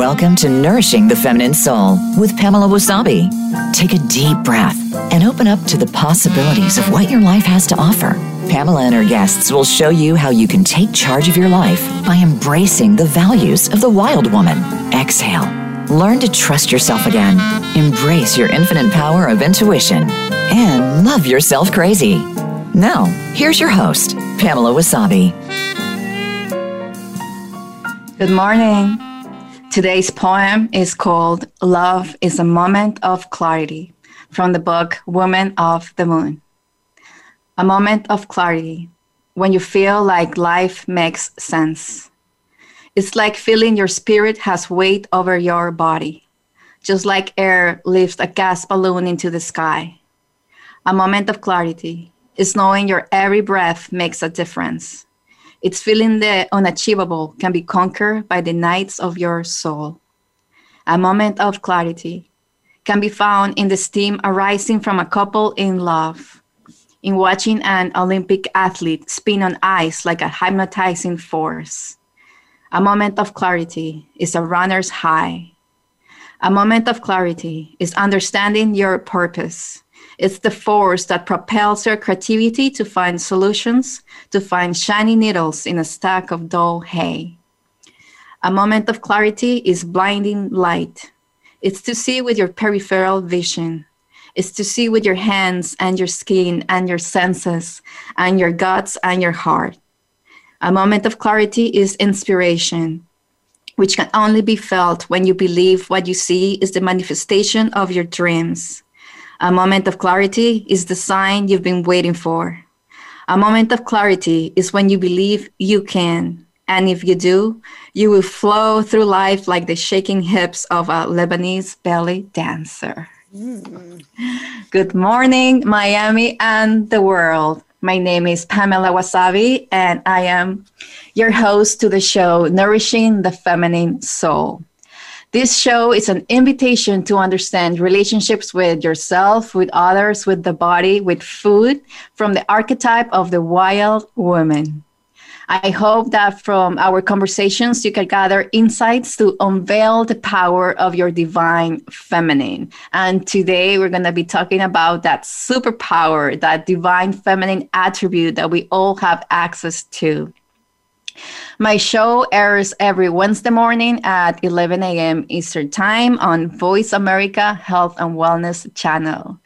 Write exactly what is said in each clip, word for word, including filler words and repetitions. welcome to Nourishing the Feminine Soul with Pamela Wasabi. Take a deep breath and open up to the possibilities of what your life has to offer. Pamela and her guests will show you how you can take charge of your life by embracing the values of the wild woman. Exhale. Learn to trust yourself again. Embrace your infinite power of intuition and love yourself crazy. Now, here's your host, Pamela Wasabi. Good morning. Today's poem is called Love is a Moment of Clarity from the book Woman of the Moon. A moment of clarity when you feel like life makes sense. It's like feeling your spirit has weight over your body, just like air lifts a gas balloon into the sky. A moment of clarity is knowing your every breath makes a difference. It's feeling the unachievable can be conquered by the nights of your soul. A moment of clarity can be found in the steam arising from a couple in love, in watching an Olympic athlete spin on ice like a hypnotizing force. A moment of clarity is a runner's high. A moment of clarity is understanding your purpose. It's the force that propels your creativity to find solutions, to find shiny needles in a stack of dull hay. A moment of clarity is blinding light. It's to see with your peripheral vision. It's to see with your hands and your skin and your senses and your guts and your heart. A moment of clarity is inspiration, which can only be felt when you believe what you see is the manifestation of your dreams. A moment of clarity is the sign you've been waiting for. A moment of clarity is when you believe you can. And if you do, you will flow through life like the shaking hips of a Lebanese belly dancer. Mm. Good morning, Miami and the world. My name is Pamela Wasabi, and I am your host to the show, Nourishing the Feminine Soul. This show is an invitation to understand relationships with yourself, with others, with the body, with food, from the archetype of the wild woman. I hope that from our conversations, you can gather insights to unveil the power of your divine feminine. And today we're going to be talking about that superpower, that divine feminine attribute that we all have access to. My show airs every Wednesday morning at eleven a.m. Eastern Time on Voice America Health and Wellness Channel.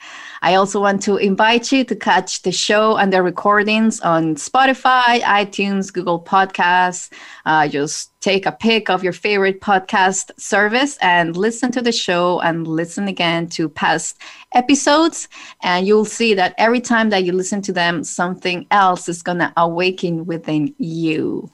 I also want to invite you to catch the show and the recordings on Spotify, iTunes, Google Podcasts. Uh, just take a pic of your favorite podcast service and listen to the show and listen again to past episodes. And you'll see that every time that you listen to them, something else is going to awaken within you.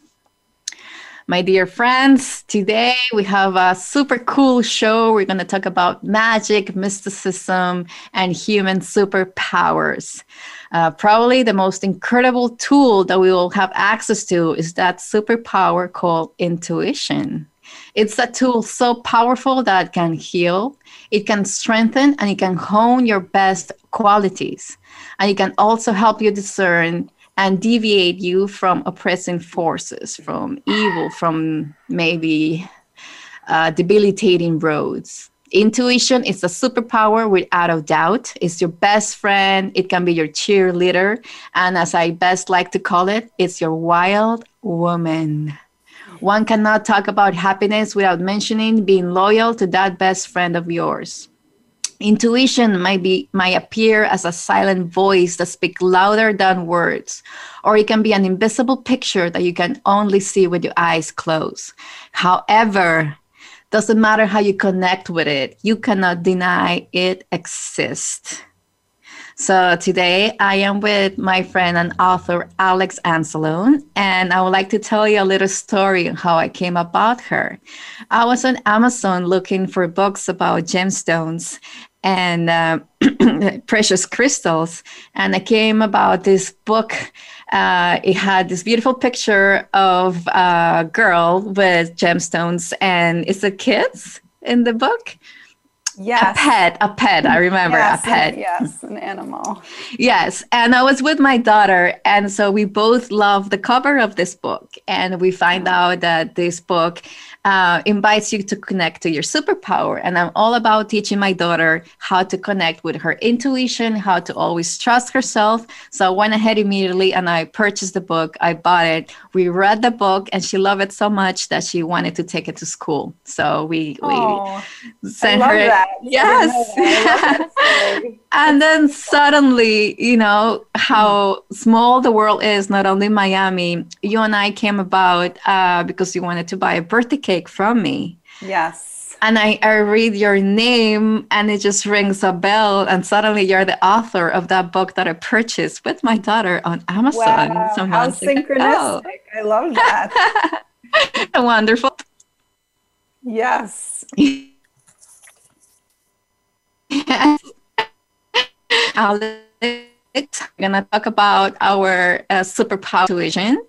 My dear friends, today we have a super cool show. We're going to talk about magic, mysticism, and human superpowers. Uh, probably the most incredible tool that we will have access to is that superpower called intuition. It's a tool so powerful that it can heal, it can strengthen, and it can hone your best qualities. And it can also help you discern and deviate you from oppressing forces, from evil, from maybe uh, debilitating roads. Intuition is a superpower without a doubt. It's your best friend. It can be your cheerleader. And as I best like to call it, it's your wild woman. One cannot talk about happiness without mentioning being loyal to that best friend of yours. Intuition might be might appear as a silent voice that speaks louder than words, or it can be an invisible picture that you can only see with your eyes closed. However, doesn't matter how you connect with it, you cannot deny it exists. So today I am with my friend and author Alex Anselone, and I would like to tell you a little story on how I came about her. I was on Amazon looking for books about gemstones and uh, precious crystals, and I came about this book. Uh, it had this beautiful picture of a girl with gemstones, and is it kids in the book? Yes. A pet, a pet. I remember yes, a pet. Yes, an animal. Yes. And I was with my daughter. And so we both love the cover of this book. And we find out that this book uh, invites you to connect to your superpower. And I'm all about teaching my daughter how to connect with her intuition, how to always trust herself. So I went ahead immediately and I purchased the book. I bought it. We read the book and she loved it so much that she wanted to take it to school. So we, oh, we sent her. That. Yes. And then suddenly, you know, how small the world is, not only Miami. You and I came about uh, because you wanted to buy a birthday cake from me. Yes. And I, I read your name and it just rings a bell. And suddenly you're the author of that book that I purchased with my daughter on Amazon. Wow, so how synchronistic. Like, oh. I love that. Wonderful. Yes. Yes. Alex, we're going to talk about our uh, superpower intuition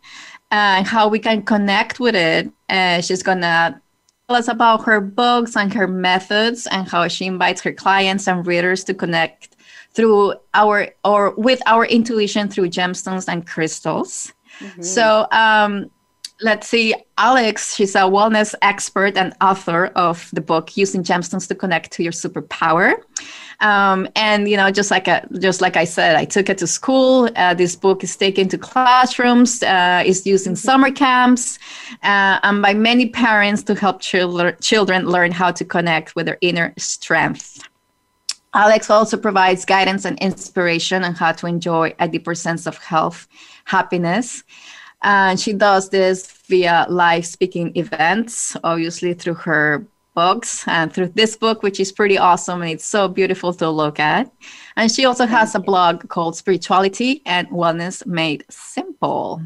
and how we can connect with it. Uh, she's going to tell us about her books and her methods and how she invites her clients and readers to connect through our or with our intuition through gemstones and crystals. Mm-hmm. So, um, let's see, Alex, she's a wellness expert and author of the book, Using Gemstones to Connect to Your Superpower. Um, and, you know, just like a, just like I said, I took it to school. Uh, this book is taken to classrooms, uh, is used in summer camps, uh, and by many parents to help chil- children learn how to connect with their inner strength. Alex also provides guidance and inspiration on how to enjoy a deeper sense of health, happiness. And she does this via live speaking events, obviously through her books and through this book, which is pretty awesome. And it's so beautiful to look at. And she also has a blog called Spirituality and Wellness Made Simple.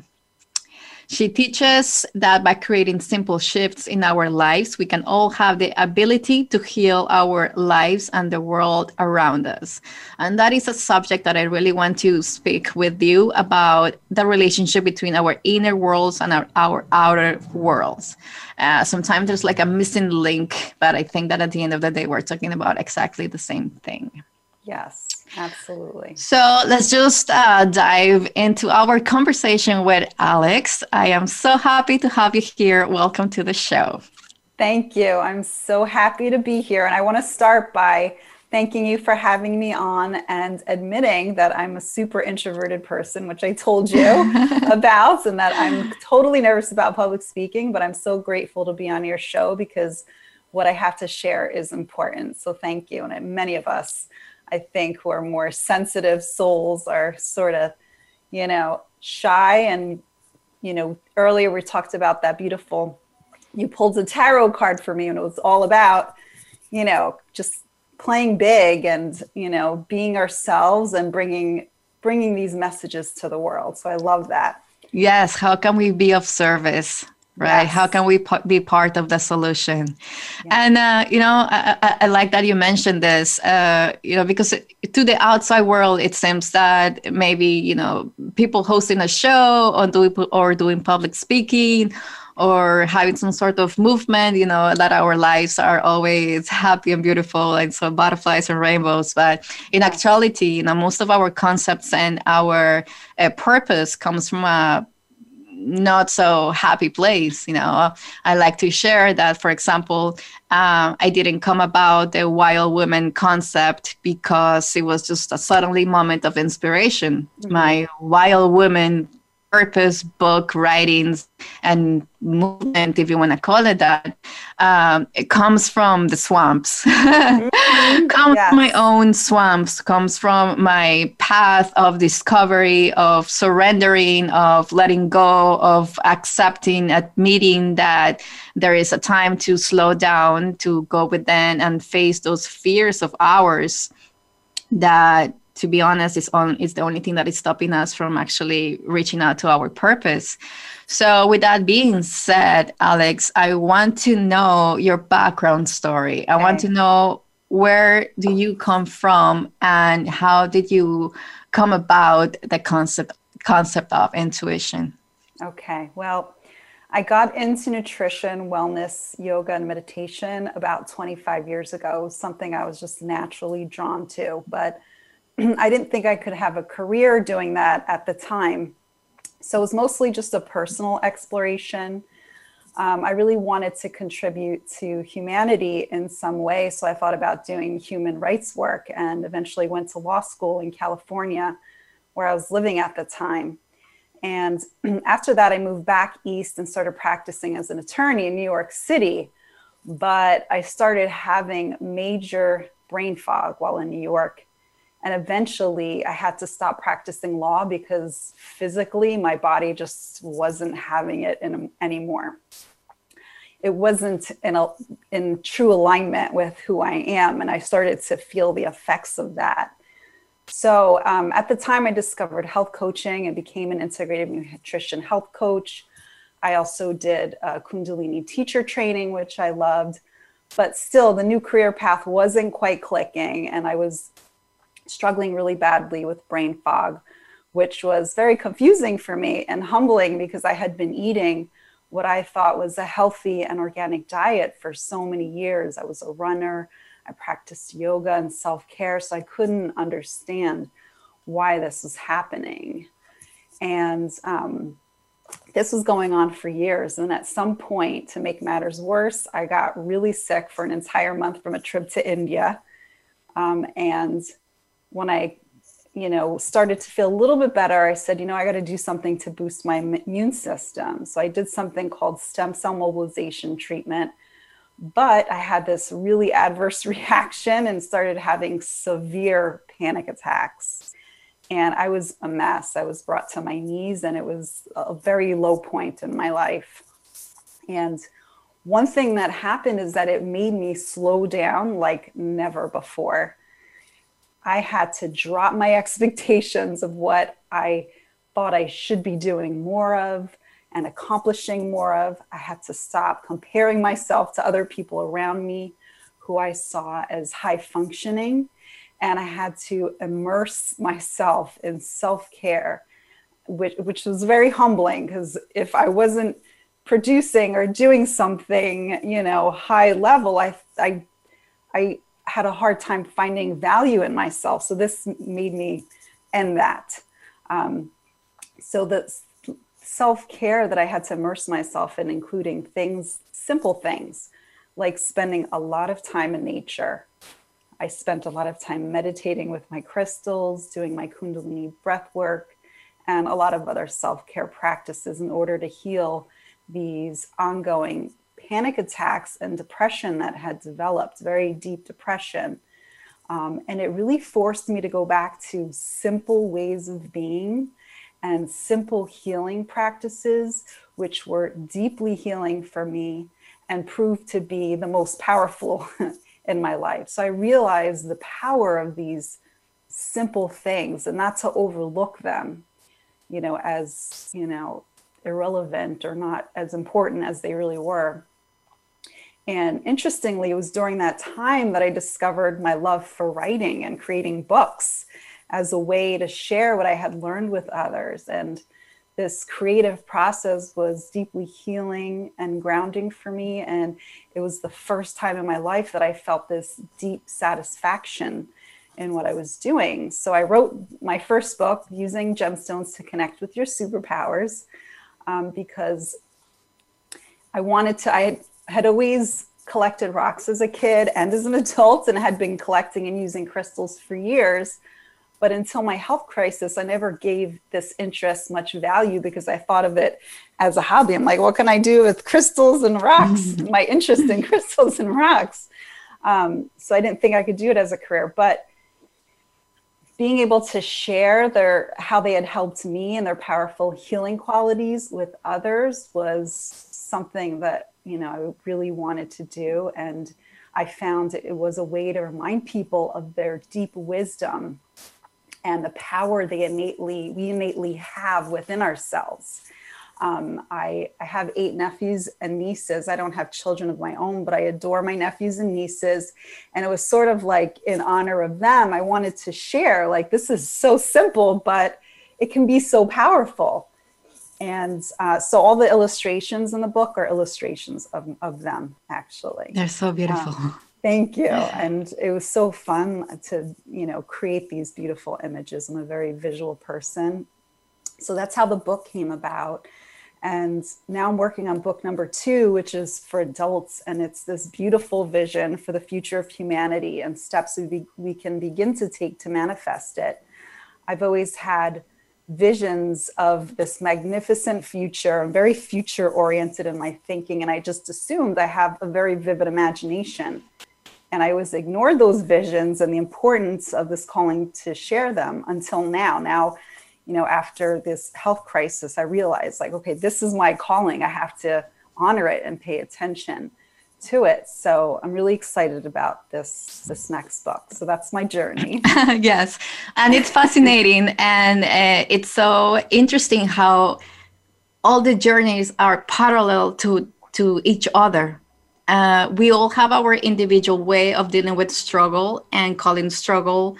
She teaches that by creating simple shifts in our lives, we can all have the ability to heal our lives and the world around us. And that is a subject that I really want to speak with you about, the relationship between our inner worlds and our, our outer worlds. Uh, sometimes there's like a missing link, but I think that at the end of the day, we're talking about exactly the same thing. Yes, absolutely. So let's just uh, dive into our conversation with Alex. I am so happy to have you here. Welcome to the show. Thank you. I'm so happy to be here. And I want to start by thanking you for having me on and admitting that I'm a super introverted person, which I told you about, and that I'm totally nervous about public speaking, but I'm so grateful to be on your show because what I have to share is important. So thank you. And many of us, I think, who are more sensitive souls are sort of, you know, shy. And, you know, earlier we talked about that beautiful, you pulled the tarot card for me and it was all about, you know, just playing big and, you know, being ourselves and bringing, bringing these messages to the world. So I love that. Yes. How can we be of service? Right. Yes. How can we p- be part of the solution? Yes. And, uh, you know, I, I, I like that you mentioned this, uh, you know, because it, to the outside world, it seems that maybe, you know, people hosting a show or doing, or doing public speaking or having some sort of movement, you know, that our lives are always happy and beautiful and so butterflies and rainbows. But in actuality, you know, most of our concepts and our uh, purpose comes from a not so happy place. You know, I like to share that, for example, um, I didn't come about the wild woman concept because it was just a suddenly moment of inspiration. Mm-hmm. My wild woman purpose, book, writings, and movement, if you want to call it that, um, it comes from the swamps. Mm-hmm. Comes yes. from my own swamps, comes from my path of discovery, of surrendering, of letting go, of accepting, admitting that there is a time to slow down, to go within and face those fears of ours that, to be honest, it's, on, it's the only thing that is stopping us from actually reaching out to our purpose. So with that being said, Alex, I want to know your background story. I okay. want to know, where do you come from and how did you come about the concept concept of intuition? Okay, well, I got into nutrition, wellness, yoga, and meditation about twenty-five years ago, something I was just naturally drawn to. But I didn't think I could have a career doing that at the time. So it was mostly just a personal exploration. Um, I really wanted to contribute to humanity in some way. So I thought about doing human rights work and eventually went to law school in California, where I was living at the time. And after that, I moved back east and started practicing as an attorney in New York City. But I started having major brain fog while in New York. And eventually I had to stop practicing law because physically my body just wasn't having it in, anymore. It wasn't in, a, in true alignment with who I am. And I started to feel the effects of that. So um, at the time I discovered health coaching and became an integrative nutrition health coach. I also did uh, Kundalini teacher training, which I loved, but still the new career path wasn't quite clicking. And I was struggling really badly with brain fog, which was very confusing for me and humbling because I had been eating what I thought was a healthy and organic diet for so many years. I was a runner, I practiced yoga and self-care, so I couldn't understand why this was happening. And um, this was going on for years. And at some point, to make matters worse, I got really sick for an entire month from a trip to India. Um, and when I, you know, started to feel a little bit better, I said, you know, I got to do something to boost my immune system. So I did something called stem cell mobilization treatment, but I had this really adverse reaction and started having severe panic attacks. And I was a mess. I was brought to my knees, and it was a very low point in my life. And one thing that happened is that it made me slow down like never before. I had to drop my expectations of what I thought I should be doing more of and accomplishing more of. I had to stop comparing myself to other people around me who I saw as high functioning. And I had to immerse myself in self-care, which, which was very humbling, because if I wasn't producing or doing something, you know, high level, I, I, I, had a hard time finding value in myself. So this made me end that. Um, so the self-care that I had to immerse myself in, including things, simple things, like spending a lot of time in nature. I spent a lot of time meditating with my crystals, doing my Kundalini breath work, and a lot of other self-care practices in order to heal these ongoing panic attacks and depression that had developed, very deep depression. Um, and it really forced me to go back to simple ways of being and simple healing practices, which were deeply healing for me and proved to be the most powerful in my life. So I realized the power of these simple things and not to overlook them, you know, as, you know, irrelevant or not as important as they really were. And interestingly, it was during that time that I discovered my love for writing and creating books as a way to share what I had learned with others. And this creative process was deeply healing and grounding for me. And it was the first time in my life that I felt this deep satisfaction in what I was doing. So I wrote my first book, Using Gemstones to Connect with Your Superpowers, um, because I wanted to, I had, had always collected rocks as a kid and as an adult, and had been collecting and using crystals for years. But until my health crisis, I never gave this interest much value because I thought of it as a hobby. I'm like, what can I do with crystals and rocks? My interest in crystals and rocks. Um, so I didn't think I could do it as a career. But being able to share their how they had helped me and their powerful healing qualities with others was something that, you know, I really wanted to do. And I found it was a way to remind people of their deep wisdom and the power they innately, we innately have within ourselves. Um, I, I have eight nephews and nieces. I don't have children of my own, but I adore my nephews and nieces. And it was sort of like in honor of them, I wanted to share, like, this is so simple, but it can be so powerful. And uh, so all the illustrations in the book are illustrations of, of them, actually. They're so beautiful. Um, thank you. And it was so fun to, you know, create these beautiful images. I'm a very visual person. So that's how the book came about. And now I'm working on book number two, which is for adults. And it's this beautiful vision for the future of humanity and steps we, be, we can begin to take to manifest it. I've always had visions of this magnificent future. I'm very future oriented in my thinking. And I just assumed I have a very vivid imagination. And I always ignored those visions and the importance of this calling to share them until now. Now, you know, after this health crisis, I realized, like, okay, this is my calling. I have to honor it and pay attention to it. So I'm really excited about this, this next book. So that's my journey. Yes. And it's fascinating. And uh, it's so interesting how all the journeys are parallel to, to each other. Uh, we all have our individual way of dealing with struggle and calling struggle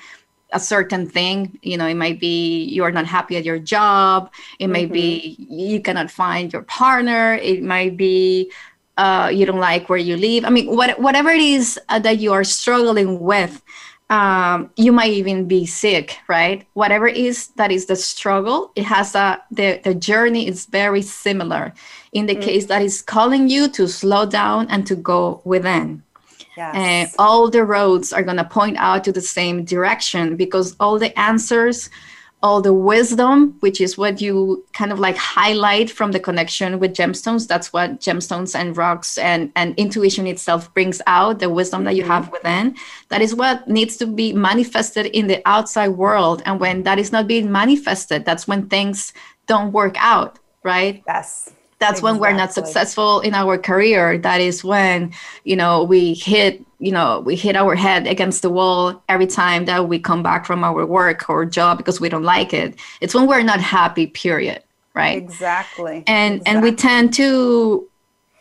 a certain thing. You know, it might be you're not happy at your job. It might mm-hmm. be you cannot find your partner. It might be uh, you don't like where you live. I mean, what, whatever it is uh, that you are struggling with, um, you might even be sick, right? Whatever it is that is the struggle, it has a, the, the journey is very similar in the mm-hmm. case that is calling you to slow down and to go within. Yes. Uh, all the roads are going to point out to the same direction, because all the answers, all the wisdom, which is what you kind of like highlight from the connection with gemstones. That's what gemstones and rocks and, and intuition itself brings out, the wisdom mm-hmm. that you have within. That is what needs to be manifested in the outside world. And when that is not being manifested, that's when things don't work out, right? Yes. That's exactly. When we're not successful in our career. That is when, you know, we hit, you know, we hit our head against the wall every time that we come back from our work or job because we don't like it. It's when we're not happy, period. Right. Exactly. And exactly. and we tend to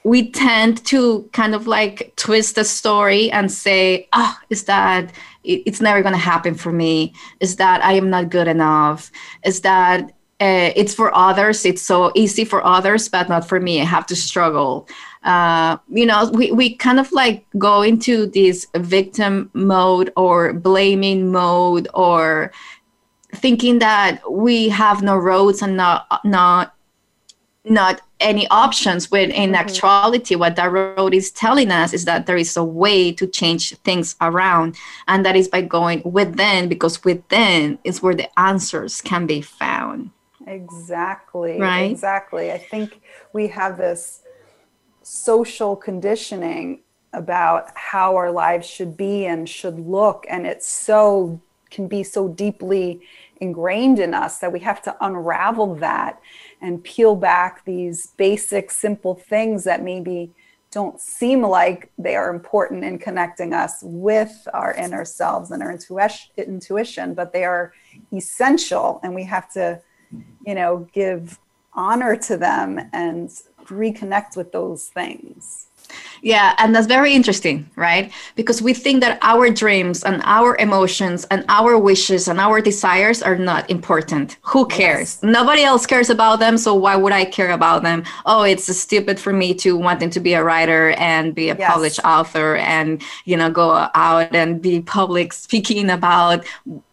we tend to kind of like twist the story and say, oh, is that it's never going to happen for me? Is that I am not good enough? Is that Uh, it's for others. It's so easy for others, but not for me. I have to struggle. Uh, you know, we, we kind of like go into this victim mode or blaming mode or thinking that we have no roads and not not not any options. When in mm-hmm. actuality, what that road is telling us is that there is a way to change things around, and that is by going within, because within is where the answers can be found. Exactly. Right? Exactly. I think we have this social conditioning about how our lives should be and should look. And it's so, can be so deeply ingrained in us that we have to unravel that and peel back these basic, simple things that maybe don't seem like they are important in connecting us with our inner selves and our intuition, but they are essential. And we have to, you know, give honor to them and reconnect with those things. Yeah. And that's very interesting, right? Because we think that our dreams and our emotions and our wishes and our desires are not important. Who cares? Yes. Nobody else cares about them. So why would I care about them? Oh, it's stupid for me to wanting to be a writer and be a yes. published author and, you know, go out and be public speaking about,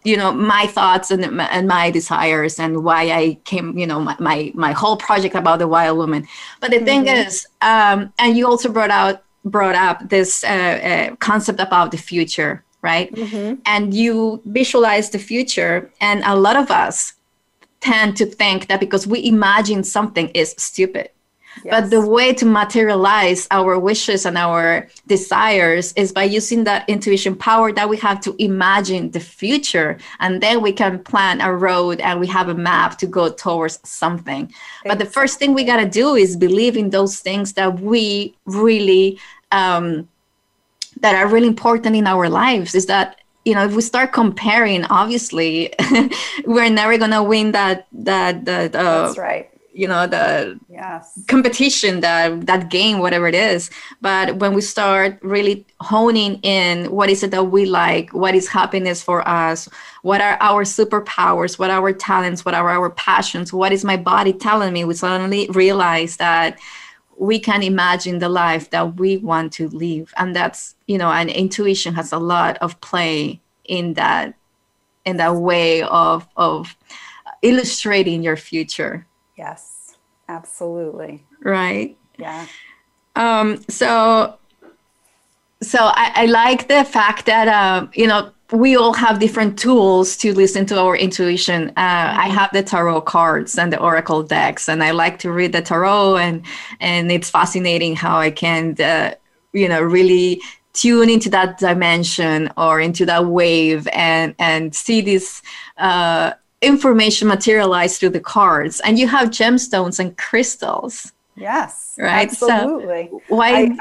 you know, my thoughts and, and my desires and why I came, you know, my, my, my whole project about the wild woman. But the mm-hmm. thing is, um, and you also brought out brought up this uh, uh, concept about the future, right? Mm-hmm. And you visualize the future, and a lot of us tend to think that because we imagine something is stupid. Yes. But the way to materialize our wishes and our desires is by using that intuition power that we have to imagine the future. And then we can plan a road and we have a map to go towards something. Exactly. But the first thing we got to do is believe in those things that we really, um, that are really important in our lives. Is that, you know, if we start comparing, obviously, we're never going to win that, that, that, uh, that's right. you know, the yes. competition, that that game, whatever it is. But when we start really honing in, what is it that we like? What is happiness for us? What are our superpowers? What are our talents? What are our passions? What is my body telling me? We suddenly realize that we can imagine the life that we want to live. And that's, you know, and intuition has a lot of play in that, in that way of, of illustrating your future. Yes, absolutely. Right. Yeah. Um, so, so I, I like the fact that, uh, you know, we all have different tools to listen to our intuition. Uh, I have the tarot cards and the oracle decks, and I like to read the tarot, and, and it's fascinating how I can, uh, you know, really tune into that dimension or into that wave, and, and see this, uh, information materialized through the cards. And you have gemstones and crystals. Yes, right. Absolutely. So why? I, I,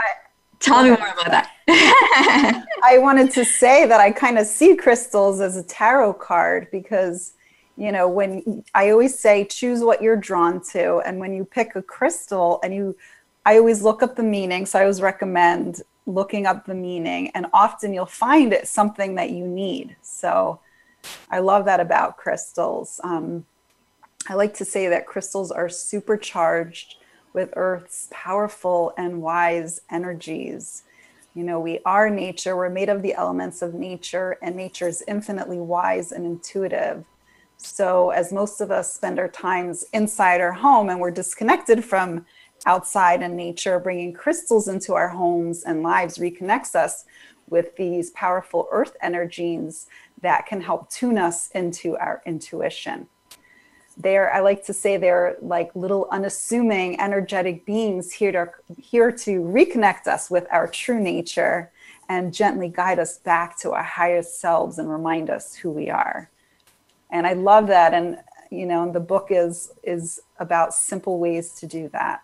tell I, me more about that. I wanted to say that I kind of see crystals as a tarot card because, you know, when I always say choose what you're drawn to, and when you pick a crystal, and you, I always look up the meaning. So I always recommend looking up the meaning, and often you'll find it something that you need. So I love that about crystals. Um, I like to say that crystals are supercharged with Earth's powerful and wise energies. You know, we are nature. We're made of the elements of nature, and nature is infinitely wise and intuitive. So as most of us spend our times inside our home and we're disconnected from outside and nature, bringing crystals into our homes and lives reconnects us with these powerful earth energies that can help tune us into our intuition. They're, I like to say they're like little unassuming energetic beings here to, here to reconnect us with our true nature and gently guide us back to our highest selves and remind us who we are. And I love that. And, you know, the book is, is about simple ways to do that.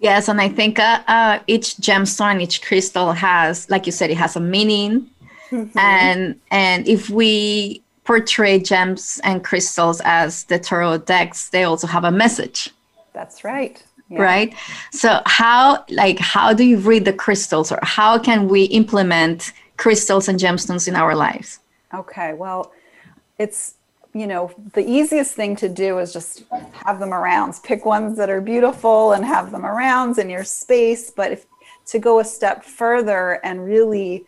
Yes, and I think uh, uh, each gemstone, each crystal has, like you said, it has a meaning. Mm-hmm. And and if we portray gems and crystals as the tarot decks, they also have a message. That's right. Yeah. Right? So how, like, how do you read the crystals, or how can we implement crystals and gemstones in our lives? Okay, well, it's, you know, the easiest thing to do is just have them around. Pick ones that are beautiful and have them around in your space. But if to go a step further and really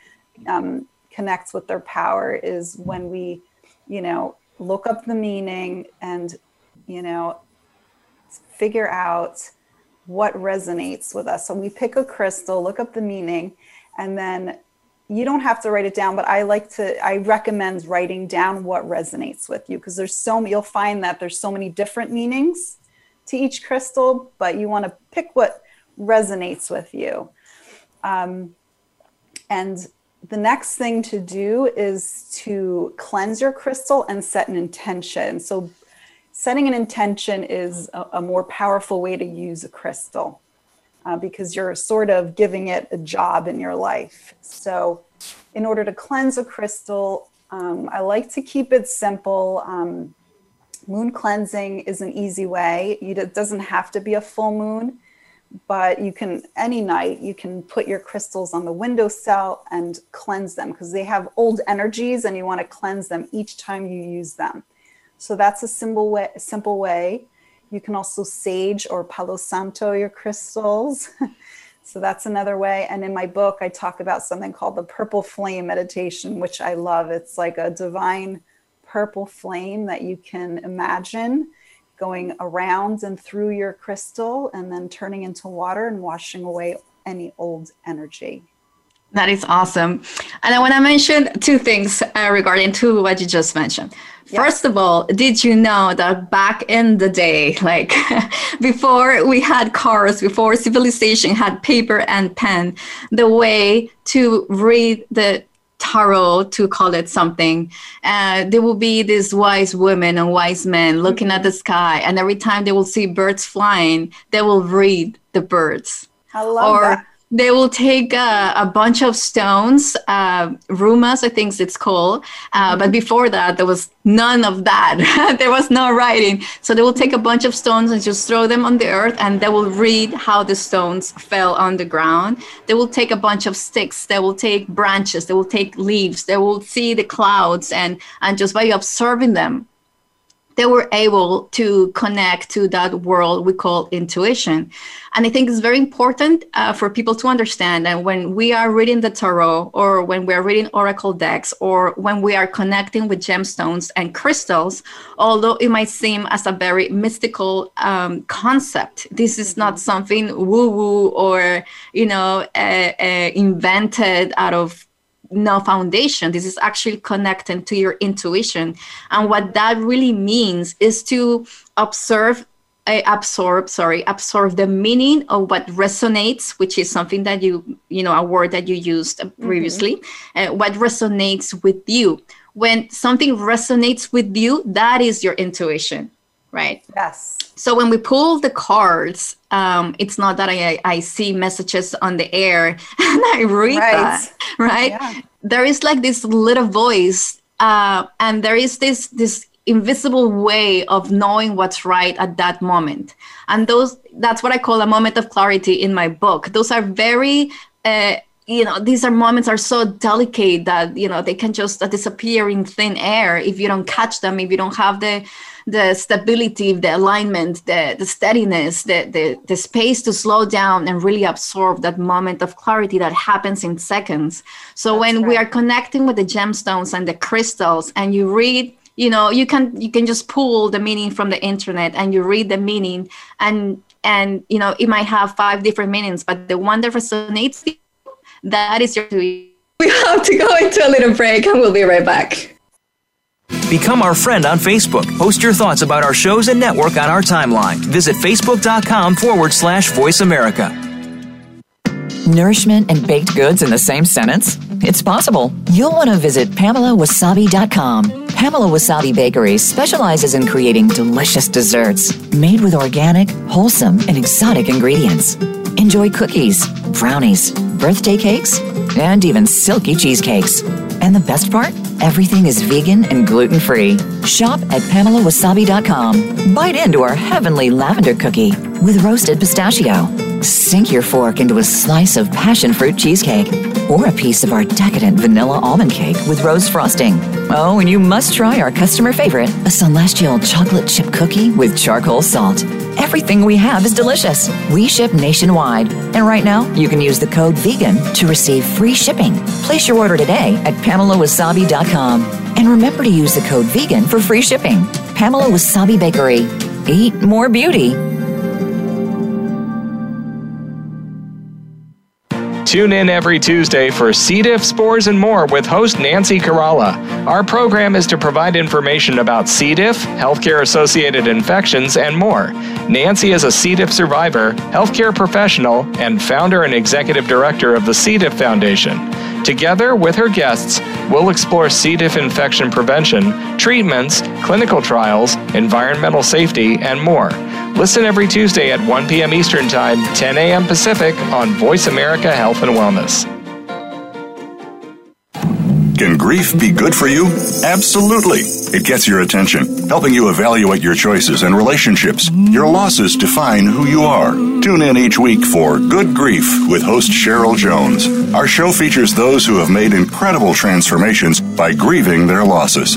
um, connect with their power is when we, you know, look up the meaning and, you know, figure out what resonates with us. So we pick a crystal, look up the meaning, and then you don't have to write it down, but I like to, I recommend writing down what resonates with you, because there's so, you'll find that there's so many different meanings to each crystal, but you want to pick what resonates with you. Um, and the next thing to do is to cleanse your crystal and set an intention. So setting an intention is a, a more powerful way to use a crystal. Uh, because you're sort of giving it a job in your life. So in order to cleanse a crystal, um, I like to keep it simple. Um, moon cleansing is an easy way. You, it doesn't have to be a full moon, but you can, any night, you can put your crystals on the windowsill and cleanse them, because they have old energies and you want to cleanse them each time you use them. So that's a simple way, simple way. You can also sage or Palo Santo your crystals. So that's another way. And in my book, I talk about something called the purple flame meditation, which I love. It's like a divine purple flame that you can imagine going around and through your crystal and then turning into water and washing away any old energy. That is awesome. And I want to mention two things uh, regarding to what you just mentioned. Yes. First of all, did you know that back in the day, like before we had cars, before civilization had paper and pen, the way to read the tarot, to call it something, uh, there will be these wise women and wise men looking mm-hmm. at the sky. And every time they will see birds flying, they will read the birds. I love or, that. They will take uh, a bunch of stones, uh, rumas, I think it's called. Uh, but before that, there was none of that. There was no writing. So they will take a bunch of stones and just throw them on the earth, and they will read how the stones fell on the ground. They will take a bunch of sticks. They will take branches. They will take leaves. They will see the clouds. And, and just by observing them, they were able to connect to that world we call intuition. And I think it's very important uh, for people to understand that when we are reading the tarot, or when we're reading oracle decks, or when we are connecting with gemstones and crystals, although it might seem as a very mystical um, concept, this is not something woo-woo or, you know, uh, uh, invented out of no foundation. This is actually connecting to your intuition. And what that really means is to observe, uh, absorb, sorry, absorb the meaning of what resonates, which is something that you, you know, a word that you used previously, mm-hmm. uh, what resonates with you. When something resonates with you, that is your intuition, right? Yes. So when we pull the cards, um, it's not that I, I see messages on the air and I read right. that, right? Yeah. There is like this little voice, uh, and there is this this invisible way of knowing what's right at that moment. And those that's what I call a moment of clarity in my book. Those are very... Uh, You know, these are moments are so delicate that, you know, they can just disappear in thin air if you don't catch them, if you don't have the the stability, the alignment, the, the steadiness, the, the, the space to slow down and really absorb that moment of clarity that happens in seconds. So That's when right. we are connecting with the gemstones and the crystals, and you read, you know, you can you can just pull the meaning from the internet and you read the meaning, and and, you know, it might have five different meanings, but the one that resonates, that is your tweet. We have to go into a little break, and we'll be right back. Become our friend on Facebook. Post your thoughts about our shows and network on our timeline. Visit facebook.com forward slash Voice America. Nourishment and baked goods in the same sentence? It's possible. You'll want to visit Pamela Wasabi dot com. Pamela Wasabi Bakery specializes in creating delicious desserts made with organic, wholesome, and exotic ingredients. Enjoy cookies, brownies, birthday cakes, and even silky cheesecakes. And the best part? Everything is vegan and gluten-free. Shop at Pamela Wasabi dot com. Bite into our heavenly lavender cookie with roasted pistachio. Sink your fork into a slice of passion fruit cheesecake, or a piece of our decadent vanilla almond cake with rose frosting. Oh, and you must try our customer favorite, a celestial chocolate chip cookie with charcoal salt. Everything we have is delicious. We ship nationwide. And right now, you can use the code VEGAN to receive free shipping. Place your order today at Pamela Wasabi dot com. And remember to use the code VEGAN for free shipping. Pamela Wasabi Bakery. Eat more beauty. Tune in every Tuesday for C. diff, spores, and more with host Nancy Kerala. Our program is to provide information about C. diff, healthcare-associated infections, and more. Nancy is a C. diff survivor, healthcare professional, and founder and executive director of the C. diff Foundation. Together with her guests, we'll explore C. diff infection prevention, treatments, clinical trials, environmental safety, and more. Listen every Tuesday at one p.m. Eastern Time, ten a.m. Pacific on Voice America Health and Wellness. Can grief be good for you? Absolutely. It gets your attention, helping you evaluate your choices and relationships. Your losses define who you are. Tune in each week for Good Grief with host Cheryl Jones. Our show features those who have made incredible transformations by grieving their losses.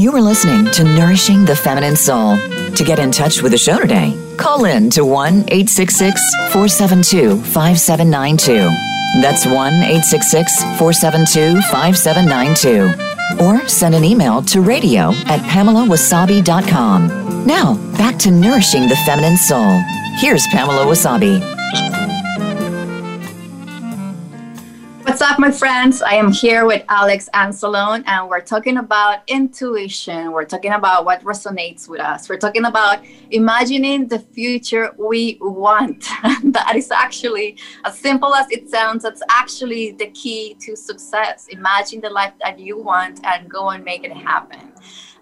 You are listening to Nourishing the Feminine Soul. To get in touch with the show today, call in to one eight six six, four seven two, five seven nine two. That's one eight six six, four seven two, five seven nine two. Or send an email to radio at pamela wasabi dot com. Now, back to Nourishing the Feminine Soul. Here's Pamela Wasabi. What's up, my friends? I am here with Alex Anselone, and we're talking about intuition. We're talking about what resonates with us. We're talking about imagining the future we want. That is actually, as simple as it sounds, that's actually the key to success. Imagine the life that you want and go and make it happen.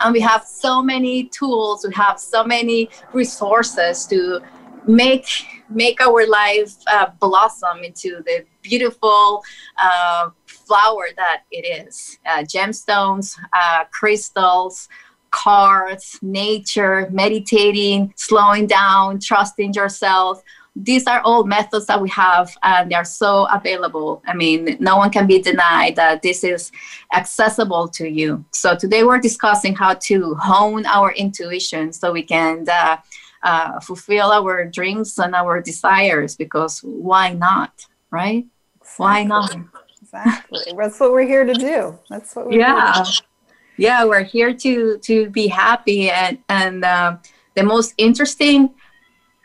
And we have so many tools. We have so many resources to make make our life uh, blossom into the beautiful uh, flower that it is. Uh, gemstones, uh, crystals, cards, nature, meditating, slowing down, trusting yourself. These are all methods that we have, and they are so available. I mean, no one can be denied that this is accessible to you. So today we're discussing how to hone our intuition so we can uh, uh, fulfill our dreams and our desires, because why not? Right? Exactly. Why not? Exactly. That's what we're here to do. That's what we're yeah. here to do. Yeah, we're here to to be happy. And, and uh, the most interesting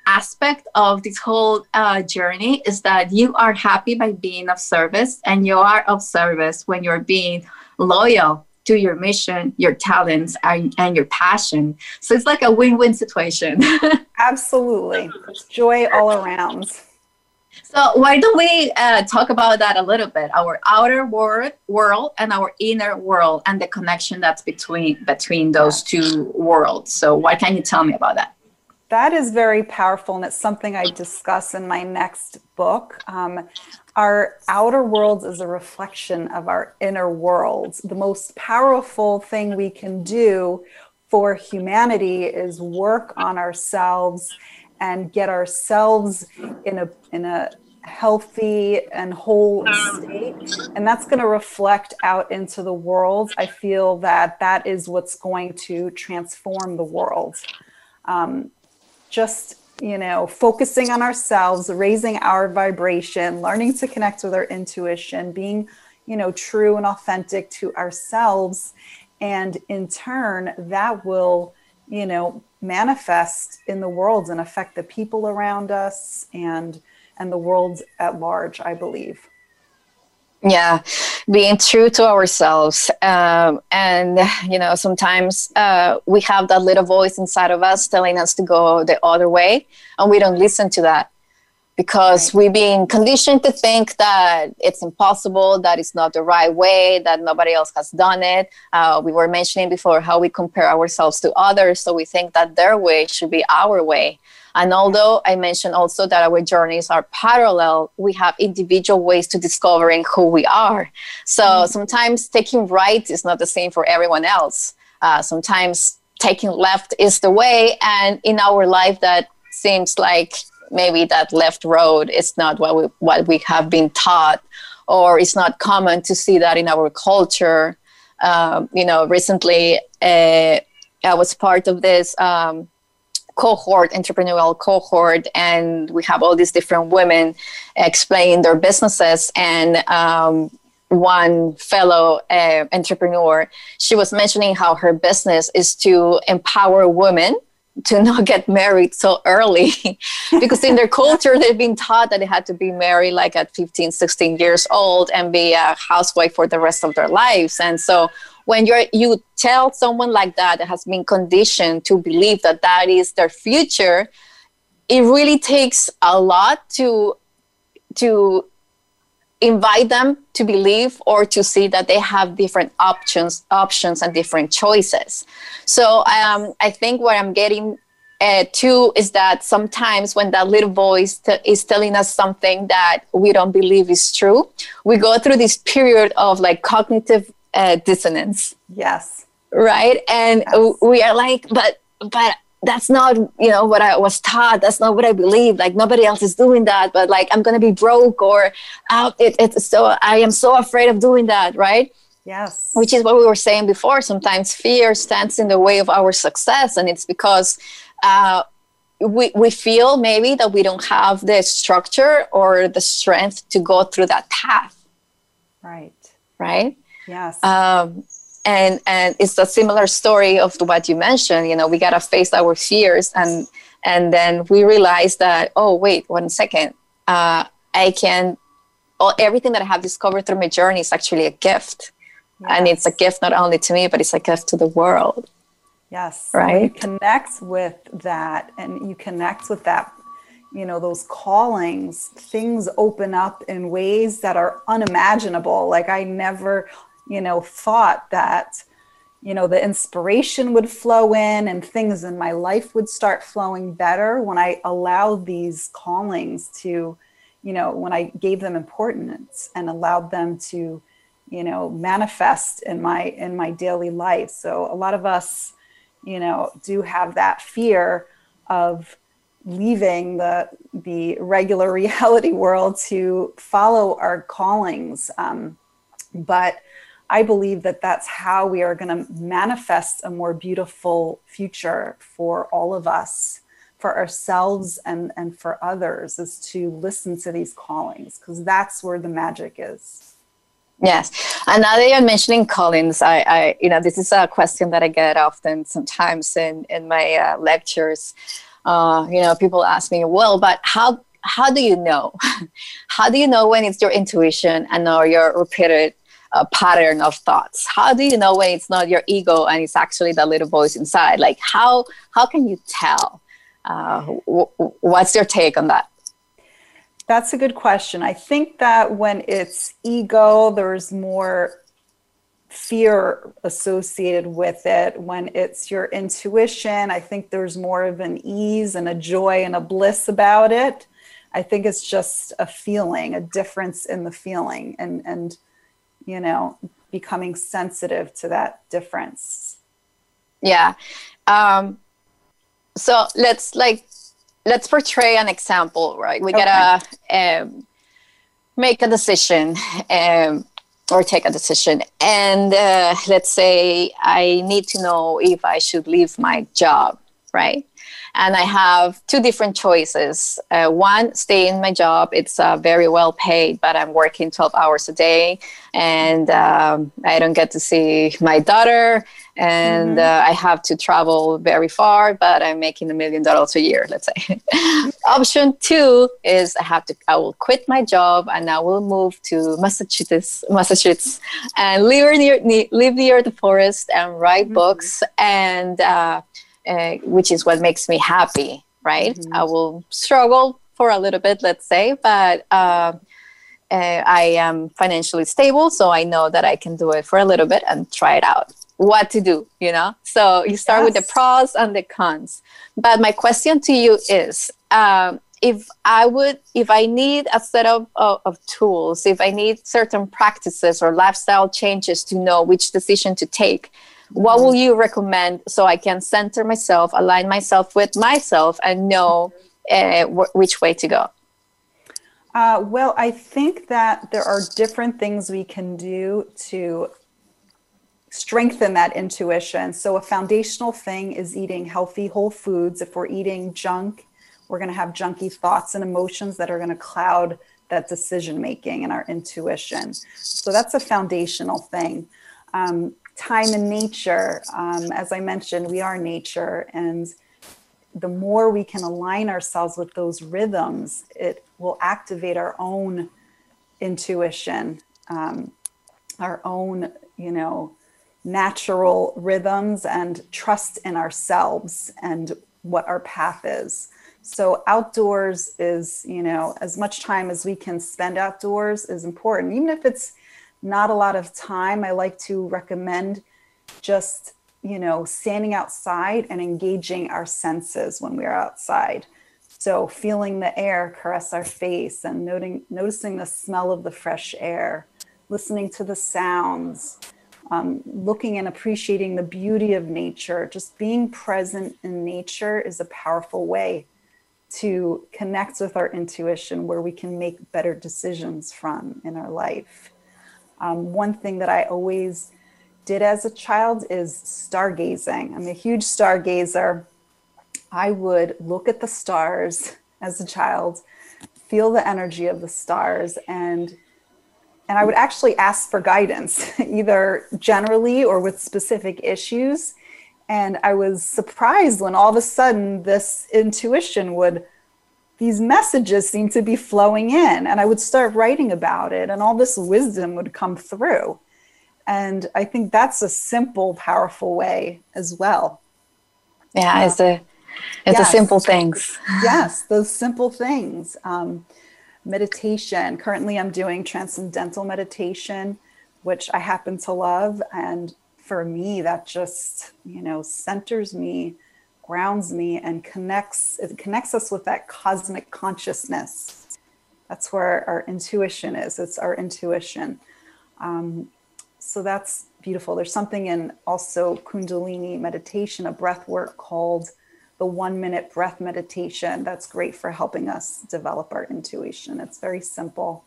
aspect of this whole uh, journey is that you are happy by being of service, and you are of service when you're being loyal to your mission, your talents, and, and your passion. So it's like a win-win situation. Absolutely. It's joy all around. So why don't we uh, talk about that a little bit, our outer world, world and our inner world, and the connection that's between between those two worlds. So why can't you tell me about that? That is very powerful, and it's something I discuss in my next book. Um, our outer world is a reflection of our inner world. The most powerful thing we can do for humanity is work on ourselves and get ourselves in a in a healthy and whole state. And that's going to reflect out into the world. I feel that that is what's going to transform the world. Um, just, you know, focusing on ourselves, raising our vibration, learning to connect with our intuition, being, you know, true and authentic to ourselves. And in turn, that will, you know, manifest in the world and affect the people around us and and the world at large, I believe. Yeah, being true to ourselves. Um, and, you know, sometimes uh, we have that little voice inside of us telling us to go the other way, and we don't listen to that because right. We've been conditioned to think that it's impossible, that it's not the right way, that nobody else has done it. Uh, we were mentioning before how we compare ourselves to others, so we think that their way should be our way. And although I mentioned also that our journeys are parallel, we have individual ways to discovering who we are. So mm-hmm. sometimes taking right is not the same for everyone else. Uh, sometimes taking left is the way, and in our life that seems like maybe that left road is not what we what we have been taught, or it's not common to see that in our culture. Um, you know, recently uh, I was part of this um, cohort, entrepreneurial cohort, and we have all these different women explaining their businesses. And um, one fellow uh, entrepreneur, she was mentioning how her business is to empower women to not get married so early because in their culture, they've been taught that they had to be married like at fifteen, sixteen years old and be a housewife for the rest of their lives. And so when you're, you tell someone like that, that has been conditioned to believe that that is their future, it really takes a lot to, to invite them to believe or to see that they have different options, options and different choices. So um, I think what I'm getting uh, to is that sometimes when that little voice t- is telling us something that we don't believe is true, we go through this period of like cognitive uh, dissonance. Yes. Right. And yes. we are like, but, but, that's not, you know, what I was taught. That's not what I believe. Like nobody else is doing that, but like, I'm going to be broke or out. It, it's so, I am so afraid of doing that. Right. Yes. Which is what we were saying before. Sometimes fear stands in the way of our success. And it's because, uh, we, we feel maybe that we don't have the structure or the strength to go through that path. Right. Right. Yes. Um, And and it's a similar story of what you mentioned. You know, we gotta face our fears, and and then we realize that oh wait one second, uh, I can. All, everything that I have discovered through my journey is actually a gift, yes. and it's a gift not only to me but it's a gift to the world. Yes, right. You connect with that, and you connect with that. You know, those callings, things open up in ways that are unimaginable. Like I never. you know, thought that, you know, the inspiration would flow in and things in my life would start flowing better when I allowed these callings to, you know, when I gave them importance and allowed them to, you know, manifest in my, in my daily life. So a lot of us, you know, do have that fear of leaving the, the regular reality world to follow our callings. Um, but I believe that that's how we are going to manifest a more beautiful future for all of us, for ourselves and, and for others, is to listen to these callings, because that's where the magic is. Yes. And now that you're mentioning callings, I, I, you know, this is a question that I get often sometimes in, in my uh, lectures. Uh, you know, people ask me, well, but how, how do you know? How do you know when it's your intuition and or your repeated a pattern of thoughts? How do you know when it's not your ego and it's actually that little voice inside? Like how how can you tell? Uh, w- w- what's your take on that? That's a good question. I think that when it's ego, there's more fear associated with it. When it's your intuition, I think there's more of an ease and a joy and a bliss about it. I think it's just a feeling, a difference in the feeling, and and you know, becoming sensitive to that difference. Yeah. Um, so let's like, let's portray an example, right? We okay. gotta um, make a decision um, or take a decision. And uh, let's say I need to know if I should leave my job, right? And I have two different choices. Uh, one, stay in my job. It's uh, very well paid, but I'm working twelve hours a day and um, I don't get to see my daughter and mm-hmm. uh, I have to travel very far, but I'm making a million dollars a year, let's say. Option two is I have to, I will quit my job and I will move to Massachusetts, Massachusetts and live near, live near the forest and write mm-hmm. books and, uh, Uh, which is what makes me happy, right? Mm-hmm. I will struggle for a little bit, let's say, but uh, uh, I am financially stable, so I know that I can do it for a little bit and try it out. What to do, you know? So you start yes. with the pros and the cons. But my question to you is, um, if I would, if I need a set of, of, of tools, if I need certain practices or lifestyle changes to know which decision to take, what will you recommend so I can center myself, align myself with myself, and know uh, wh- which way to go? Uh, well, I think that there are different things we can do to strengthen that intuition. So a foundational thing is eating healthy whole foods. If we're eating junk, we're going to have junky thoughts and emotions that are going to cloud that decision-making and our intuition. So that's a foundational thing. Um, Time in nature, um, as I mentioned, we are nature, and the more we can align ourselves with those rhythms, it will activate our own intuition, um, our own, you know, natural rhythms, and trust in ourselves and what our path is. So outdoors is, you know, as much time as we can spend outdoors is important. Even if it's not a lot of time, I like to recommend just, you know, standing outside and engaging our senses when we are outside. So feeling the air caress our face and noting, noticing the smell of the fresh air, listening to the sounds, um, looking and appreciating the beauty of nature. Just being present in nature is a powerful way to connect with our intuition, where we can make better decisions from in our life. Um, one thing that I always did as a child is stargazing. I'm a huge stargazer. I would look at the stars as a child, feel the energy of the stars, and and I would actually ask for guidance, either generally or with specific issues. And I was surprised when all of a sudden this intuition would, these messages seemed to be flowing in, and I would start writing about it, and all this wisdom would come through. And I think that's a simple, powerful way as well. Yeah, it's a, it's yes. a simple things. Yes, those simple things. Um, meditation. Currently, I'm doing transcendental meditation, which I happen to love. And for me, that just, you know, centers me, grounds me, and connects, it connects us with that cosmic consciousness. That's where our intuition is. It's our intuition. Um, So that's beautiful. There's something in also Kundalini meditation, a breath work called the one minute breath meditation. That's great for helping us develop our intuition. It's very simple.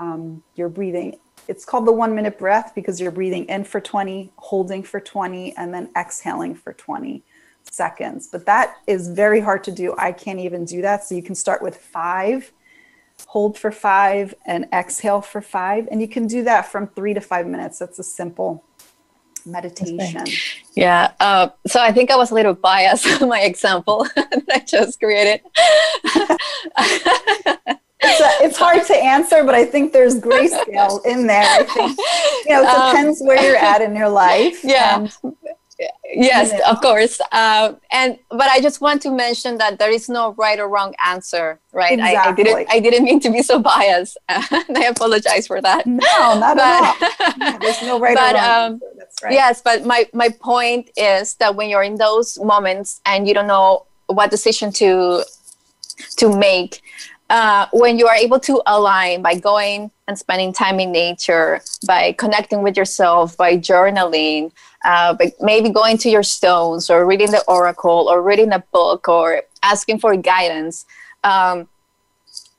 Um, you're breathing. It's called the one minute breath because you're breathing in for twenty, holding for twenty, and then exhaling for twenty seconds. But that is very hard to do. I can't even do that. So you can start with five. Hold for five and exhale for five. And you can do that from three to five minutes. That's a simple meditation. Yeah. Uh, so I think I was a little biased in my example that I just created. It's, a, it's hard to answer, but I think there's grayscale in there. I think, you know, it depends um, where you're at in your life. Yeah. Um, yes, you know. Of course. Uh, and but I just want to mention that there is no right or wrong answer, right? Exactly. I, I didn't. I didn't mean to be so biased. And I apologize for that. No, not but, at all. No, there's no right but, or wrong. Um, That's right. Yes, but my my point is that when you're in those moments and you don't know what decision to to make, uh, when you are able to align by going and spending time in nature, by connecting with yourself, by journaling. Uh, but maybe going to your stones or reading the oracle or reading a book or asking for guidance. Um,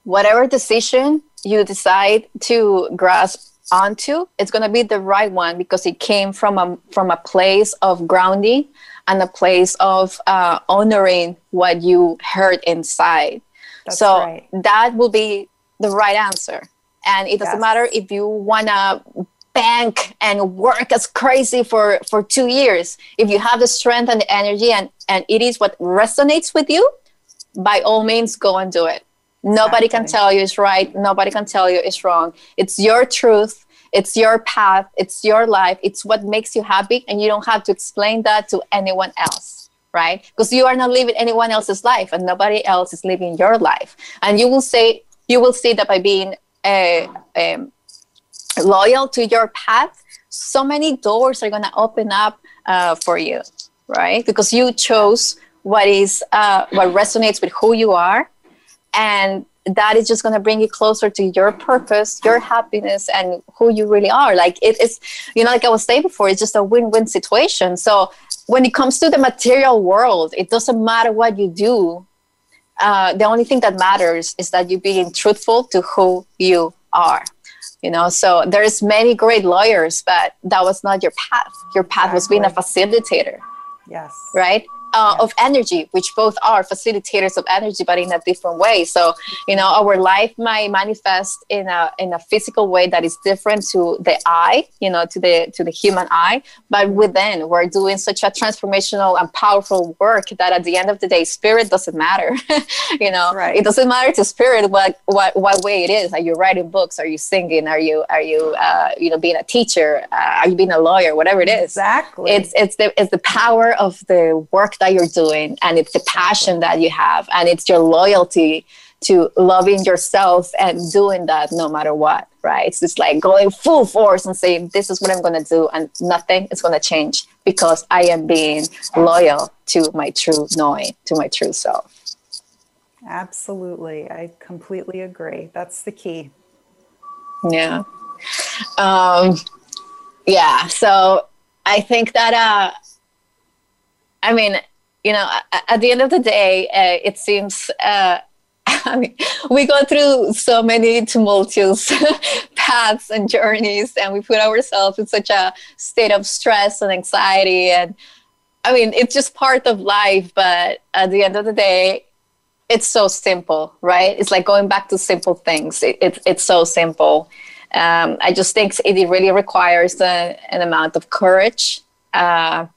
whatever decision you decide to grasp onto, it's going to be the right one because it came from a, from a place of grounding and a place of uh, honoring what you heard inside. That's so right. That will be the right answer. And it doesn't yes. matter if you want to bank and work as crazy for, for two years. If you have the strength and the energy and, and it is what resonates with you, by all means, go and do it. Nobody exactly. can tell you it's right. Nobody can tell you it's wrong. It's your truth. It's your path. It's your life. It's what makes you happy. And you don't have to explain that to anyone else, right? Because you are not living anyone else's life and nobody else is living your life. And you will say, you will see that by being a, a loyal to your path, so many doors are going to open up uh, for you, right? Because you chose what is uh, what resonates with who you are, and that is just going to bring you closer to your purpose, your happiness, and who you really are. Like it is, you know, like I was saying before, it's just a win-win situation. So when it comes to the material world, it doesn't matter what you do. Uh, the only thing that matters is that you're being truthful to who you are. You know, so there's many great lawyers, but that was not your path. Your path exactly. was being a facilitator. Yes. Right? uh, of energy, which both are facilitators of energy, but in a different way. So, you know, our life might manifest in a in a physical way that is different to the eye, you know, to the to the human eye. But within, we're doing such a transformational and powerful work that at the end of the day, spirit doesn't matter. you know, right. It doesn't matter to spirit what what what way it is. Are you writing books? Are you singing? Are you are you uh, you know being a teacher? Uh, are you being a lawyer? Whatever it is. Exactly. It's it's the it's the power of the work that you're doing, and it's the passion that you have, and it's your loyalty to loving yourself and doing that no matter what, right? It's just like going full force and saying, this is what I'm going to do, and nothing is going to change because I am being loyal to my true knowing, to my true self. Absolutely. I completely agree. That's the key. Yeah. Um, yeah. So I think that, uh, I mean, you know, at the end of the day, uh, it seems, uh, I mean, we go through so many tumultuous paths and journeys, and we put ourselves in such a state of stress and anxiety. And I mean, it's just part of life, but at the end of the day, it's so simple, right? It's like going back to simple things. It, it, it's so simple. Um, I just think it really requires a, an amount of courage uh,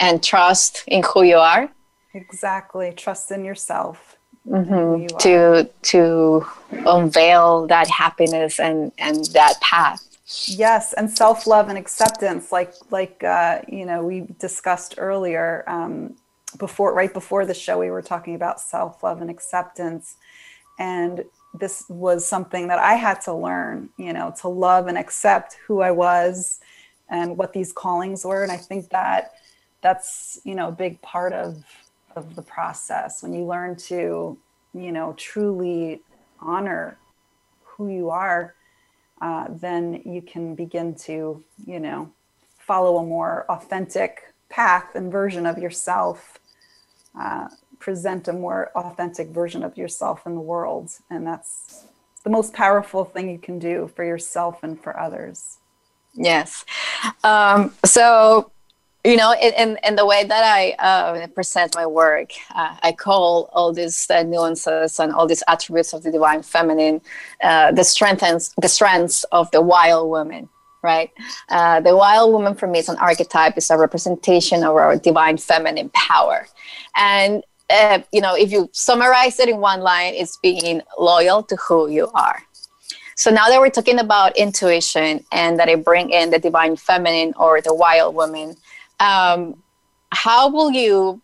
and trust in who you are. Exactly. Trust in yourself. Mm-hmm. To to unveil that happiness and, and that path. Yes, and self-love and acceptance, like like uh, you know, we discussed earlier um, before, right before the show, we were talking about self-love and acceptance, and this was something that I had to learn, you know, to love and accept who I was and what these callings were, and I think that that's you know a big part of. of the process, when you learn to, you know, truly honor who you are, uh, then you can begin to, you know, follow a more authentic path and version of yourself, uh, present a more authentic version of yourself in the world. And that's the most powerful thing you can do for yourself and for others. Yes. Um, so You know, in, in, in the way that I uh, present my work, uh, I call all these uh, nuances and all these attributes of the divine feminine, uh, the strengths, the strengths of the wild woman, right? Uh, the wild woman for me is an archetype, it's a representation of our divine feminine power. And, uh, you know, if you summarize it in one line, it's being loyal to who you are. So now that we're talking about intuition and that I bring in the divine feminine or the wild woman, Um, how will you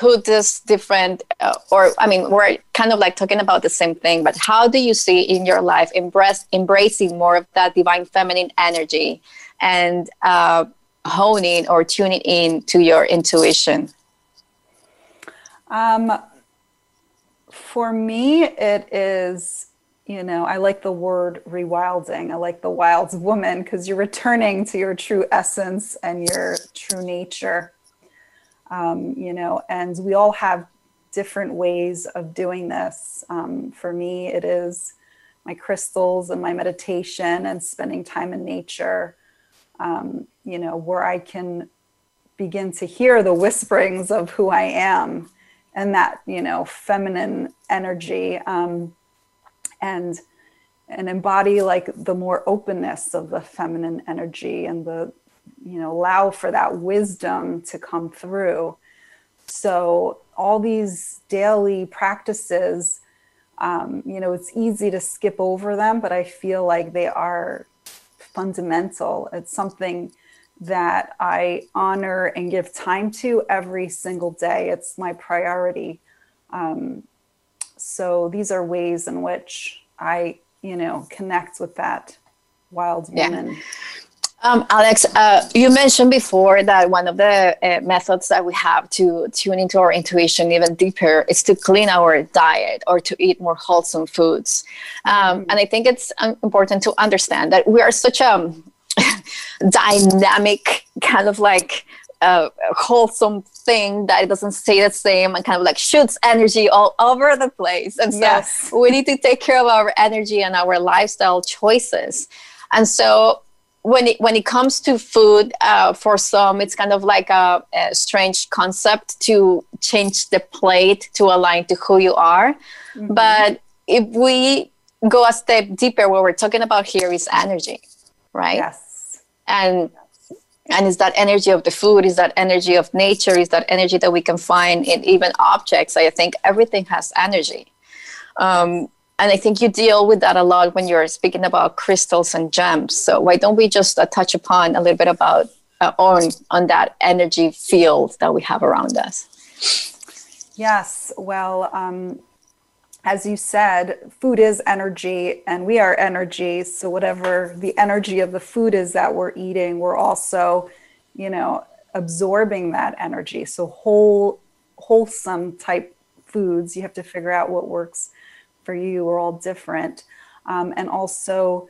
put this different, uh, or I mean, we're kind of like talking about the same thing, but how do you see in your life embrace, embracing more of that divine feminine energy and uh, honing or tuning in to your intuition? Um, for me, it is, you know, I like the word rewilding. I like the wild woman because you're returning to your true essence and your true nature, um, you know, and we all have different ways of doing this. Um, for me, it is my crystals and my meditation and spending time in nature, um, you know, where I can begin to hear the whisperings of who I am and that, you know, feminine energy. Um, and and embody like the more openness of the feminine energy and the, you know, allow for that wisdom to come through. So all these daily practices, um, you know, it's easy to skip over them, but I feel like they are fundamental. It's something that I honor and give time to every single day. It's my priority. Um, So these are ways in which I, you know, connect with that wild woman. Yeah. Um, Alex, uh, you mentioned before that one of the uh, methods that we have to tune into our intuition even deeper is to clean our diet or to eat more wholesome foods. Um, mm-hmm. And I think it's important to understand that we are such a dynamic kind of like a wholesome thing that it doesn't stay the same and kind of like shoots energy all over the place. And so yes. we need to take care of our energy and our lifestyle choices. And so when it when it comes to food, uh, for some, it's kind of like a, a strange concept to change the plate to align to who you are. Mm-hmm. But if we go a step deeper, what we're talking about here is energy, right? Yes. And yes. and it's that energy of the food, is that energy of nature, is that energy that we can find in even objects. I think everything has energy. Um, And I think you deal with that a lot when you're speaking about crystals and gems. So why don't we just uh, touch upon a little bit about uh, on on that energy field that we have around us? Yes. Well, um, as you said, food is energy and we are energy. So whatever the energy of the food is that we're eating, we're also, you know, absorbing that energy. So whole, wholesome type foods, you have to figure out what works for you. We're all different. Um, and also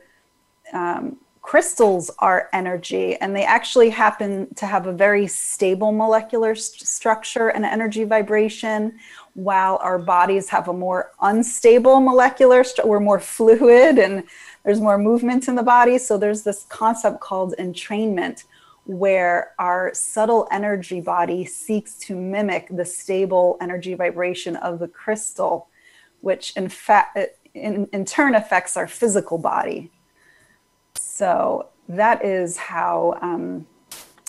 um, crystals are energy, and they actually happen to have a very stable molecular st- structure and energy vibration, while our bodies have a more unstable molecular, st- we're more fluid and there's more movement in the body. So there's this concept called entrainment, where our subtle energy body seeks to mimic the stable energy vibration of the crystal, which in fact, in, in turn affects our physical body. So that is how, um,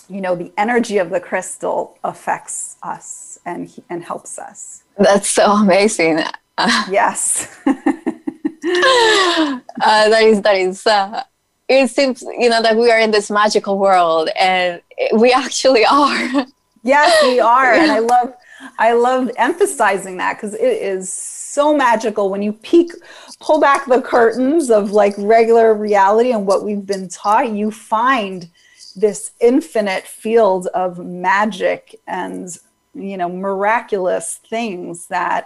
you know, the energy of the crystal affects us and and helps us. That's so amazing. Uh, yes. uh, that is, that is, uh, it seems, you know, that we are in this magical world, and we actually are. Yes, we are. And I love, I love emphasizing that, because it is so magical when you peek, pull back the curtains of like regular reality and what we've been taught. You find this infinite field of magic and, you know, miraculous things that,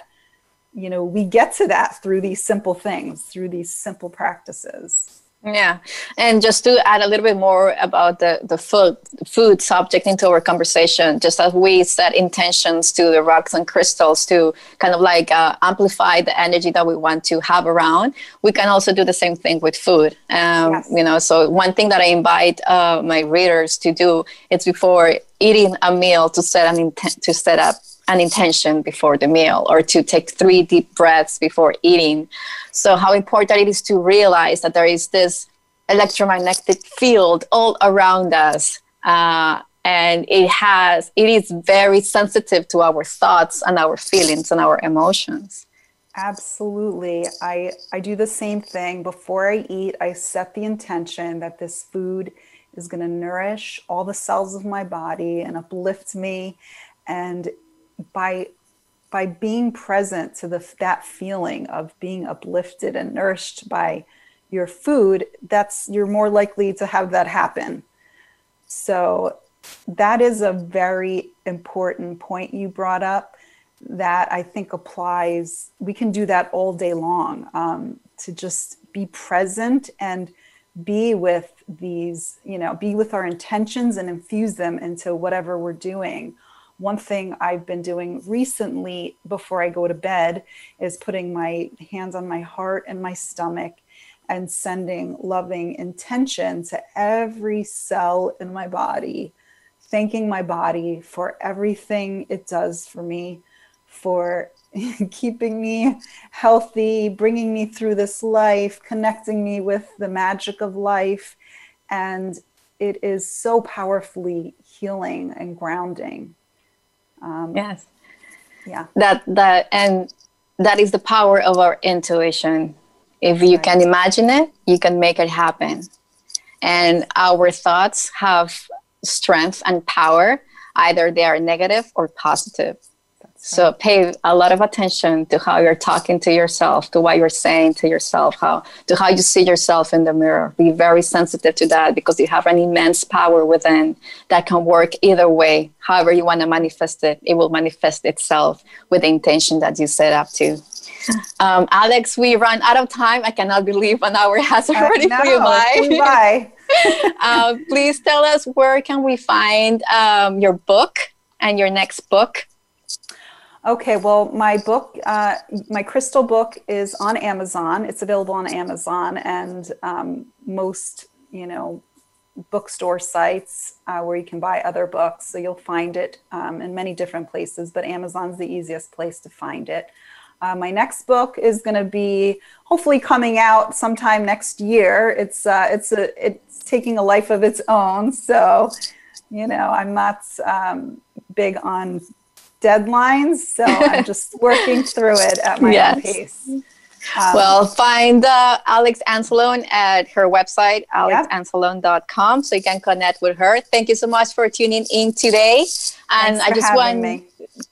you know, we get to that through these simple things, through these simple practices. Yeah. And just to add a little bit more about the, the food, food subject into our conversation, just as we set intentions to the rocks and crystals to kind of like uh, amplify the energy that we want to have around, we can also do the same thing with food. Um, yes. You know, so one thing that I invite uh, my readers to do is before eating a meal to set an intent, to set up an intention before the meal, or to take three deep breaths before eating. So how important it is to realize that there is this electromagnetic field all around us, uh, and it has, it is very sensitive to our thoughts and our feelings and our emotions. Absolutely. I, I do the same thing. Before I eat, I set the intention that this food is going to nourish all the cells of my body and uplift me. And by by being present to the that feeling of being uplifted and nourished by your food, that's, you're more likely to have that happen. So that is a very important point you brought up that I think applies. We can do that all day long, um, to just be present and be with these, you know, be with our intentions and infuse them into whatever we're doing. One thing I've been doing recently before I go to bed is putting my hands on my heart and my stomach and sending loving intention to every cell in my body, thanking my body for everything it does for me, for keeping me healthy, bringing me through this life, connecting me with the magic of life. And it is so powerfully healing and grounding. Um, yes. Yeah. That, that, and that is the power of our intuition. If you right. can imagine it, you can make it happen. And our thoughts have strength and power. Either they are negative or positive. Right. So pay a lot of attention to how you're talking to yourself, to what you're saying to yourself, how, to how you see yourself in the mirror. Be very sensitive to that, because you have an immense power within that can work either way. However you want to manifest it, it will manifest itself with the intention that you set up to. Um, Alex, we run out of time. I cannot believe an hour has already uh, no, flew by. Bye. uh, please tell us, where can we find um, your book and your next book? Okay, well, my book, uh, my crystal book is on Amazon. It's available on Amazon and um, most, you know, bookstore sites uh, where you can buy other books. So you'll find it um, in many different places, but Amazon's the easiest place to find it. Uh, my next book is going to be hopefully coming out sometime next year. It's uh, it's a, it's taking a life of its own. So, you know, I'm not um, big on deadlines, so I'm just working through it at my yes. own pace. Um, well, find uh, Alex Anselone at her website, alex anselone dot com, so you can connect with her. Thank you so much for tuning in today. And I just want me.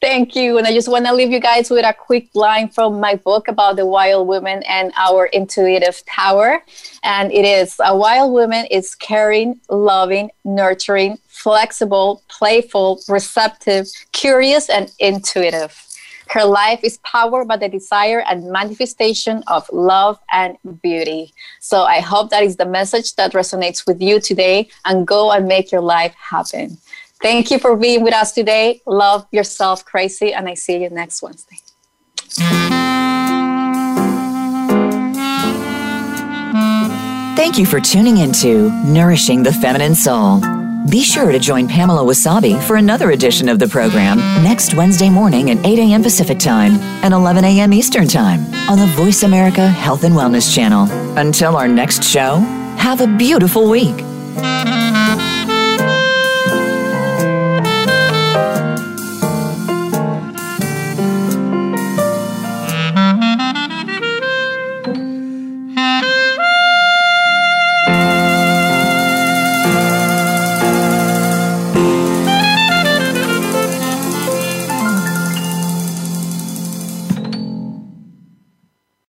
Thank you. And I just want to leave you guys with a quick line from my book about the wild woman and our intuitive power. And it is, a wild woman is caring, loving, nurturing, flexible, playful, receptive, curious, and intuitive. Her life is powered by the desire and manifestation of love and beauty. So I hope that is the message that resonates with you today, and go and make your life happen. Thank you for being with us today. Love yourself crazy, and I see you next Wednesday. Thank you for tuning into Nourishing the Feminine Soul. Be sure to join Pamela Wasabi for another edition of the program next Wednesday morning at eight a.m. Pacific Time and eleven a.m. Eastern Time on the Voice America Health and Wellness Channel. Until our next show, have a beautiful week.